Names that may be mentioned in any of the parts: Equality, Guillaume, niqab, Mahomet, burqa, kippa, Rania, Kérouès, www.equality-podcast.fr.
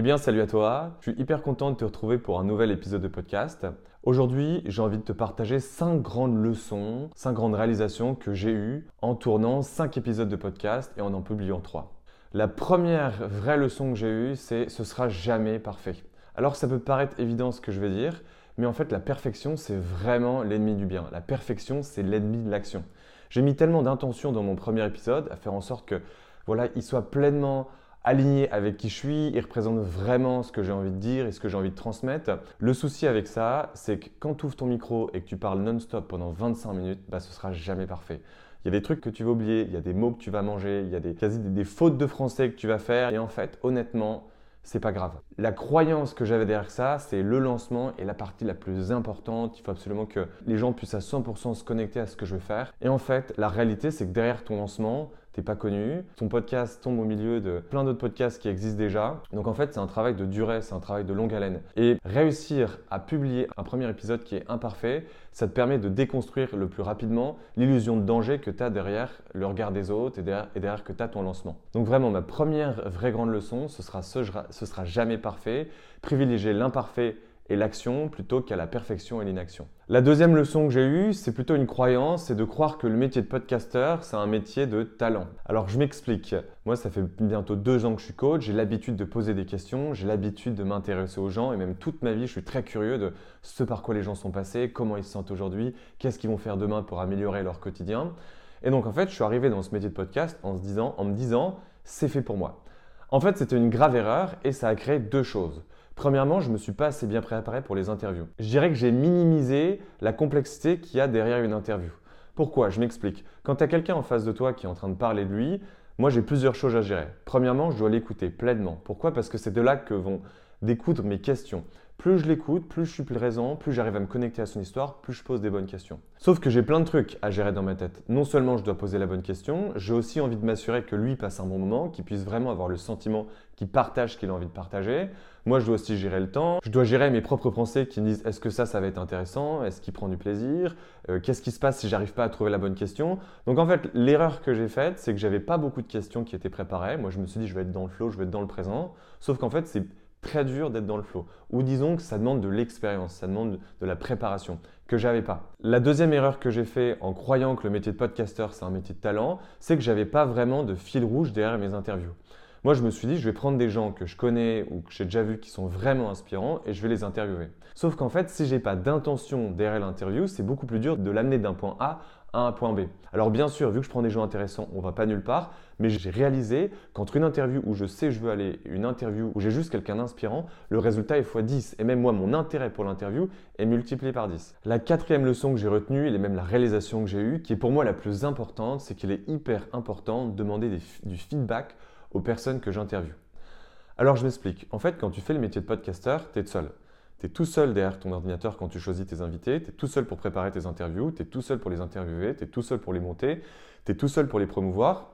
Eh bien, salut à toi, je suis hyper content de te retrouver pour un nouvel épisode de podcast. Aujourd'hui, j'ai envie de te partager 5 grandes leçons, 5 grandes réalisations que j'ai eues en tournant 5 épisodes de podcast et en publiant 3. La première vraie leçon que j'ai eue, c'est « ce sera jamais parfait ». Alors ça peut paraître évident ce que je vais dire, mais en fait la perfection c'est vraiment l'ennemi du bien. La perfection c'est l'ennemi de l'action. J'ai mis tellement d'intention dans mon premier épisode à faire en sorte que il soit pleinement aligné avec qui je suis, il représente vraiment ce que j'ai envie de dire et ce que j'ai envie de transmettre. Le souci avec ça, c'est que quand tu ouvres ton micro et que tu parles non-stop pendant 25 minutes, ce sera jamais parfait. Il y a des trucs que tu vas oublier, il y a des mots que tu vas manger, il y a des fautes de français que tu vas faire et en fait, honnêtement, c'est pas grave. La croyance que j'avais derrière ça, c'est le lancement et la partie la plus importante. Il faut absolument que les gens puissent à 100% se connecter à ce que je veux faire. Et en fait, la réalité, c'est que derrière ton lancement, t'es pas connu. Ton podcast tombe au milieu de plein d'autres podcasts qui existent déjà. Donc en fait, c'est un travail de durée, c'est un travail de longue haleine. Et réussir à publier un premier épisode qui est imparfait, ça te permet de déconstruire le plus rapidement l'illusion de danger que t'as derrière le regard des autres et derrière que t'as ton lancement. Donc vraiment, ma première vraie grande leçon, ce sera jamais parfait. Privilégier l'imparfait et l'action plutôt qu'à la perfection et l'inaction. La deuxième leçon que j'ai eue, c'est plutôt une croyance, c'est de croire que le métier de podcasteur, c'est un métier de talent. Alors je m'explique. Moi, ça fait bientôt 2 ans que je suis coach, j'ai l'habitude de poser des questions, j'ai l'habitude de m'intéresser aux gens et même toute ma vie, je suis très curieux de ce par quoi les gens sont passés, comment ils se sentent aujourd'hui, qu'est-ce qu'ils vont faire demain pour améliorer leur quotidien. Et donc en fait, je suis arrivé dans ce métier de podcast en me disant, c'est fait pour moi. En fait, c'était une grave erreur et ça a créé 2 choses. Premièrement, je ne me suis pas assez bien préparé pour les interviews. Je dirais que j'ai minimisé la complexité qu'il y a derrière une interview. Pourquoi ? Je m'explique. Quand tu as quelqu'un en face de toi qui est en train de parler de lui, moi j'ai plusieurs choses à gérer. Premièrement, je dois l'écouter pleinement. Pourquoi ? Parce que c'est de là que vont découdre mes questions. Plus je l'écoute, plus je suis présent, plus j'arrive à me connecter à son histoire, plus je pose des bonnes questions. Sauf que j'ai plein de trucs à gérer dans ma tête. Non seulement je dois poser la bonne question, j'ai aussi envie de m'assurer que lui passe un bon moment, qu'il puisse vraiment avoir le sentiment qu'il partage ce qu'il a envie de partager. Moi, je dois aussi gérer le temps. Je dois gérer mes propres pensées qui me disent « est-ce que ça va être intéressant ? Est-ce qu'il prend du plaisir ? Qu'est-ce qui se passe si j'arrive pas à trouver la bonne question ?» Donc en fait, l'erreur que j'ai faite, c'est que j'avais pas beaucoup de questions qui étaient préparées. Moi, je me suis dit « je vais être dans le flow, je vais être dans le présent ». Sauf qu'en fait, c'est très dur d'être dans le flow. Ou disons que ça demande de l'expérience, ça demande de la préparation que j'avais pas. La deuxième erreur que j'ai fait en croyant que le métier de podcasteur c'est un métier de talent, c'est que j'avais pas vraiment de fil rouge derrière mes interviews. Moi, je me suis dit, je vais prendre des gens que je connais ou que j'ai déjà vu qui sont vraiment inspirants et je vais les interviewer. Sauf qu'en fait, si j'ai pas d'intention derrière l'interview, c'est beaucoup plus dur de l'amener d'un point A à un point B. Alors bien sûr, vu que je prends des gens intéressants, on va pas nulle part, mais j'ai réalisé qu'entre une interview où je sais que je veux aller et une interview où j'ai juste quelqu'un d'inspirant, le résultat est x10 et même moi, mon intérêt pour l'interview est multiplié par 10. La quatrième leçon que j'ai retenue et même la réalisation que j'ai eue, qui est pour moi la plus importante, c'est qu'il est hyper important de demander du feedback aux personnes que j'interviewe. Alors je m'explique. En fait, quand tu fais le métier de podcasteur, t'es seul. T'es tout seul derrière ton ordinateur quand tu choisis tes invités, t'es tout seul pour préparer tes interviews, t'es tout seul pour les interviewer, t'es tout seul pour les monter, t'es tout seul pour les promouvoir.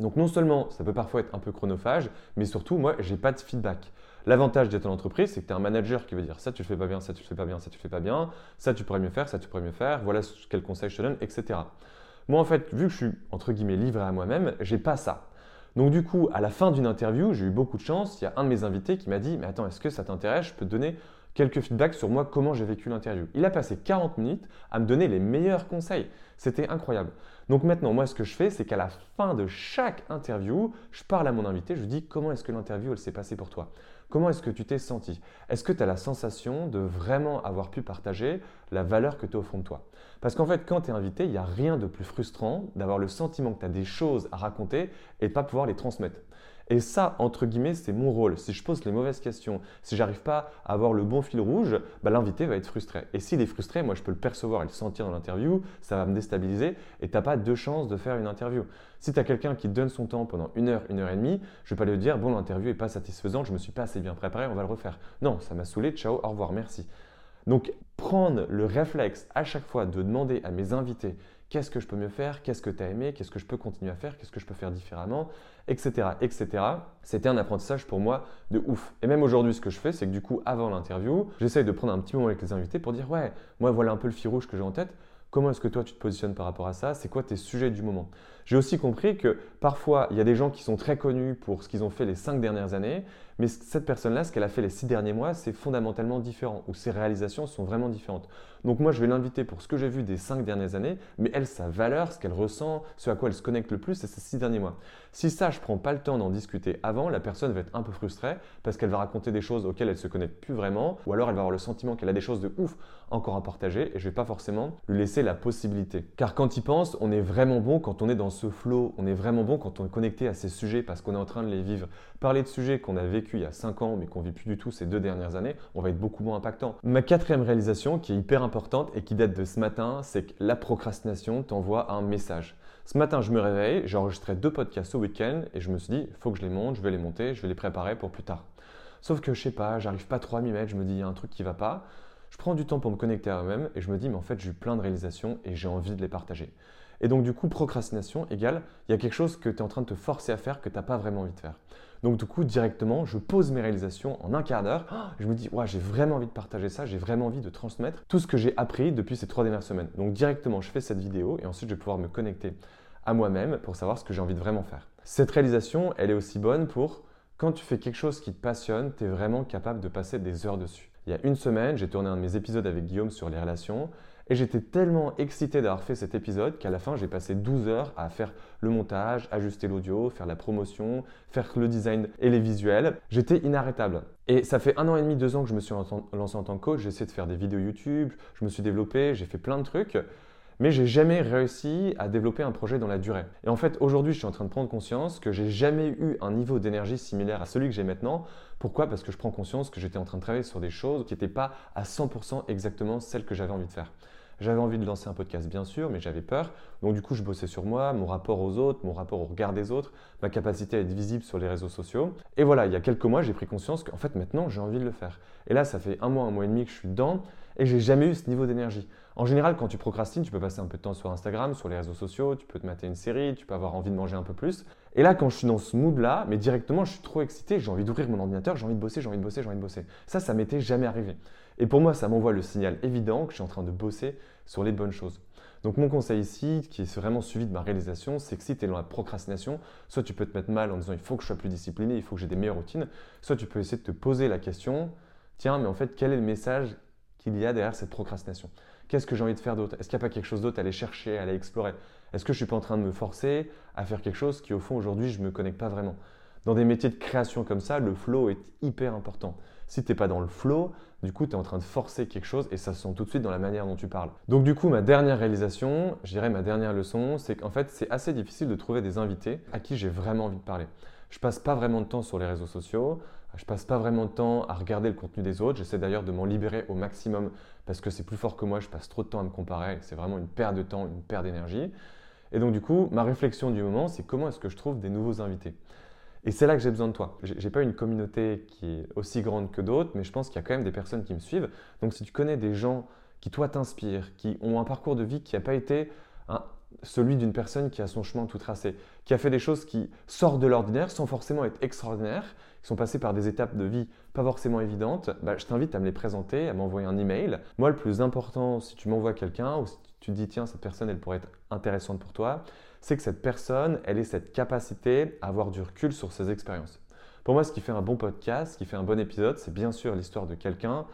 Donc non seulement ça peut parfois être un peu chronophage, mais surtout moi j'ai pas de feedback. L'avantage d'être en entreprise, c'est que tu as un manager qui va dire ça tu le fais pas bien, ça tu le fais pas bien, ça tu le fais pas bien, ça tu pourrais mieux faire, ça tu pourrais mieux faire, voilà quel conseil je te donne, etc. Moi en fait, vu que je suis entre guillemets livré à moi-même, j'ai pas ça. Donc du coup, à la fin d'une interview, j'ai eu beaucoup de chance, il y a un de mes invités qui m'a dit « mais attends, est-ce que ça t'intéresse ? Je peux te donner quelques feedbacks sur moi, comment j'ai vécu l'interview. » Il a passé 40 minutes à me donner les meilleurs conseils. C'était incroyable. Donc maintenant, moi, ce que je fais, c'est qu'à la fin de chaque interview, je parle à mon invité, je lui dis « comment est-ce que l'interview, elle s'est passée pour toi ? Comment est-ce que tu t'es senti ? Est-ce que tu as la sensation de vraiment avoir pu partager la valeur que tu as au fond de toi ?» Parce qu'en fait, quand tu es invité, il n'y a rien de plus frustrant d'avoir le sentiment que tu as des choses à raconter et de pas pouvoir les transmettre. Et ça, entre guillemets, c'est mon rôle. Si je pose les mauvaises questions, si j'arrive pas à avoir le bon fil rouge, l'invité va être frustré. Et s'il est frustré, moi je peux le percevoir et le sentir dans l'interview, ça va me déstabiliser et t'as pas 2 chances de faire une interview. Si tu as quelqu'un qui donne son temps pendant 1 heure, 1 heure et demie, je vais pas lui dire « bon, l'interview est pas satisfaisante, je me suis pas assez bien préparé, on va le refaire ». Non, ça m'a saoulé, ciao, au revoir, merci. Donc, prendre le réflexe à chaque fois de demander à mes invités qu'est-ce que je peux mieux faire, qu'est-ce que tu as aimé, qu'est-ce que je peux continuer à faire, qu'est-ce que je peux faire différemment, etc., etc. C'était un apprentissage pour moi de ouf. Et même aujourd'hui, ce que je fais, c'est que du coup, avant l'interview, j'essaye de prendre un petit moment avec les invités pour dire « ouais, moi voilà un peu le fil rouge que j'ai en tête, comment est-ce que toi tu te positionnes par rapport à ça, c'est quoi tes sujets du moment ?» J'ai aussi compris que parfois, il y a des gens qui sont très connus pour ce qu'ils ont fait les 5 dernières années, Mais cette personne-là, ce qu'elle a fait les 6 derniers mois, c'est fondamentalement différent, ou ses réalisations sont vraiment différentes. Donc moi, je vais l'inviter pour ce que j'ai vu des 5 dernières années, mais elle, sa valeur, ce qu'elle ressent, ce à quoi elle se connecte le plus, c'est ces 6 derniers mois. Si ça, je ne prends pas le temps d'en discuter avant, la personne va être un peu frustrée parce qu'elle va raconter des choses auxquelles elle ne se connecte plus vraiment, ou alors elle va avoir le sentiment qu'elle a des choses de ouf encore à partager, et je ne vais pas forcément lui laisser la possibilité. Car quand il pense, on est vraiment bon quand on est dans ce flow, on est vraiment bon quand on est connecté à ces sujets parce qu'on est en train de les vivre. Parler de sujets qu'on a vécu il y a 5 ans mais qu'on ne vit plus du tout ces 2 dernières années, on va être beaucoup moins impactant. Ma 4e réalisation, qui est hyper importante et qui date de ce matin, c'est que la procrastination t'envoie un message. Ce matin, je me réveille, j'ai enregistré 2 podcasts au week-end et je me suis dit, faut que je les monte, je vais les monter, je vais les préparer pour plus tard. Sauf que je sais pas, j'arrive pas trop à m'y mettre, je me dis, il y a un truc qui va pas. Je prends du temps pour me connecter à moi-même et je me dis, mais en fait, j'ai eu plein de réalisations et j'ai envie de les partager. Et donc, du coup, procrastination égale, il y a quelque chose que tu es en train de te forcer à faire que tu n'as pas vraiment envie de faire. Donc, du coup, directement, je pose mes réalisations en 15 minutes. Je me dis, ouais, j'ai vraiment envie de partager ça, j'ai vraiment envie de transmettre tout ce que j'ai appris depuis ces 3 dernières semaines. Donc, directement, je fais cette vidéo et ensuite, je vais pouvoir me connecter à moi-même pour savoir ce que j'ai envie de vraiment faire. Cette réalisation, elle est aussi bonne pour quand tu fais quelque chose qui te passionne, tu es vraiment capable de passer des heures dessus. Il y a 1 semaine, j'ai tourné un de mes épisodes avec Guillaume sur les relations et j'étais tellement excité d'avoir fait cet épisode qu'à la fin, j'ai passé 12 heures à faire le montage, ajuster l'audio, faire la promotion, faire le design et les visuels. J'étais inarrêtable. Et ça fait 1 an et demi, 2 ans que je me suis lancé en tant que coach. J'ai essayé de faire des vidéos YouTube, je me suis développé, j'ai fait plein de trucs. Mais j'ai jamais réussi à développer un projet dans la durée. Et en fait, aujourd'hui, je suis en train de prendre conscience que j'ai jamais eu un niveau d'énergie similaire à celui que j'ai maintenant. Pourquoi ? Parce que je prends conscience que j'étais en train de travailler sur des choses qui n'étaient pas à 100% exactement celles que j'avais envie de faire. J'avais envie de lancer un podcast, bien sûr, mais j'avais peur. Donc du coup, je bossais sur moi, mon rapport aux autres, mon rapport au regard des autres, ma capacité à être visible sur les réseaux sociaux. Et voilà, il y a quelques mois, j'ai pris conscience qu'en fait, maintenant, j'ai envie de le faire. Et là, ça fait 1 mois, 1 mois et demi que je suis dedans et j'ai jamais eu ce niveau d'énergie. En général, quand tu procrastines, tu peux passer un peu de temps sur Instagram, sur les réseaux sociaux, tu peux te mater une série, tu peux avoir envie de manger un peu plus. Et là, quand je suis dans ce mood-là, mais directement, je suis trop excité, j'ai envie d'ouvrir mon ordinateur, j'ai envie de bosser. Ça m'était jamais arrivé. Et pour moi, ça m'envoie le signal évident que je suis en train de bosser sur les bonnes choses. Donc mon conseil ici, qui est vraiment suivi de ma réalisation, c'est que si tu es dans la procrastination, soit tu peux te mettre mal en disant « il faut que je sois plus discipliné, il faut que j'ai des meilleures routines », soit tu peux essayer de te poser la question « tiens, mais en fait, quel est le message qu'il y a derrière cette procrastination ? Qu'est-ce que j'ai envie de faire d'autre ? Est-ce qu'il n'y a pas quelque chose d'autre à aller chercher, à aller explorer ? Est-ce que je ne suis pas en train de me forcer à faire quelque chose qui, au fond, aujourd'hui, je ne me connecte pas vraiment ? Dans des métiers de création comme ça, le flow est hyper important. Si tu n'es pas dans le flow, du coup, tu es en train de forcer quelque chose et ça se sent tout de suite dans la manière dont tu parles. Donc du coup, ma dernière réalisation, je dirais ma dernière leçon, c'est qu'en fait, c'est assez difficile de trouver des invités à qui j'ai vraiment envie de parler. Je passe pas vraiment de temps sur les réseaux sociaux, je passe pas vraiment de temps à regarder le contenu des autres. J'essaie d'ailleurs de m'en libérer au maximum parce que c'est plus fort que moi, je passe trop de temps à me comparer. C'est vraiment une perte de temps, une perte d'énergie. Et donc du coup, ma réflexion du moment, c'est comment est-ce que je trouve des nouveaux invités ? Et c'est là que j'ai besoin de toi. J'ai pas une communauté qui est aussi grande que d'autres, mais je pense qu'il y a quand même des personnes qui me suivent. Donc si tu connais des gens qui toi t'inspirent, qui ont un parcours de vie qui n'a pas été celui d'une personne qui a son chemin tout tracé, qui a fait des choses qui sortent de l'ordinaire sans forcément être extraordinaires, qui sont passés par des étapes de vie pas forcément évidentes, je t'invite à me les présenter, à m'envoyer un email. Moi, le plus important, si tu m'envoies quelqu'un ou si tu te dis « tiens, cette personne, elle pourrait être intéressante pour toi », c'est que cette personne, elle ait cette capacité à avoir du recul sur ses expériences. Pour moi, ce qui fait un bon podcast, ce qui fait un bon épisode, c'est bien sûr l'histoire de quelqu'un,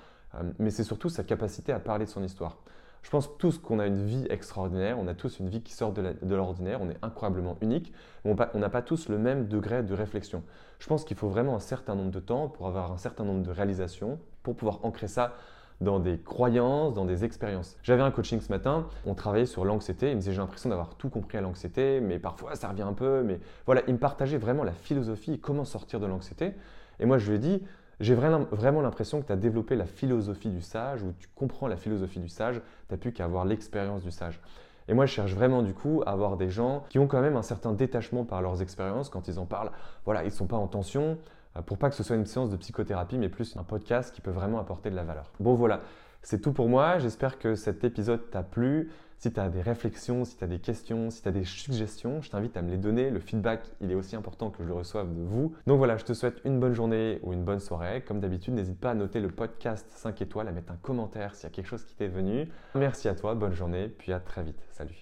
mais c'est surtout sa capacité à parler de son histoire. Je pense tous qu'on a une vie extraordinaire, on a tous une vie qui sort de l'ordinaire, on est incroyablement unique, mais on n'a pas tous le même degré de réflexion. Je pense qu'il faut vraiment un certain nombre de temps pour avoir un certain nombre de réalisations, pour pouvoir ancrer ça dans des croyances, dans des expériences. J'avais un coaching ce matin, on travaillait sur l'anxiété, il me disait j'ai l'impression d'avoir tout compris à l'anxiété, mais parfois ça revient un peu, mais voilà, il me partageait vraiment la philosophie, comment sortir de l'anxiété. Et moi je lui ai dit, j'ai vraiment l'impression que tu as développé la philosophie du sage, ou tu comprends la philosophie du sage, tu n'as plus qu'à avoir l'expérience du sage. Et moi, je cherche vraiment du coup à avoir des gens qui ont quand même un certain détachement par leurs expériences quand ils en parlent. Voilà, ils ne sont pas en tension, pour pas que ce soit une séance de psychothérapie, mais plus un podcast qui peut vraiment apporter de la valeur. Bon voilà, c'est tout pour moi. J'espère que cet épisode t'a plu. Si tu as des réflexions, si tu as des questions, si tu as des suggestions, je t'invite à me les donner. Le feedback, il est aussi important que je le reçoive de vous. Donc voilà, je te souhaite une bonne journée ou une bonne soirée. Comme d'habitude, n'hésite pas à noter le podcast 5 étoiles, à mettre un commentaire s'il y a quelque chose qui t'est venu. Merci à toi, bonne journée, puis à très vite. Salut.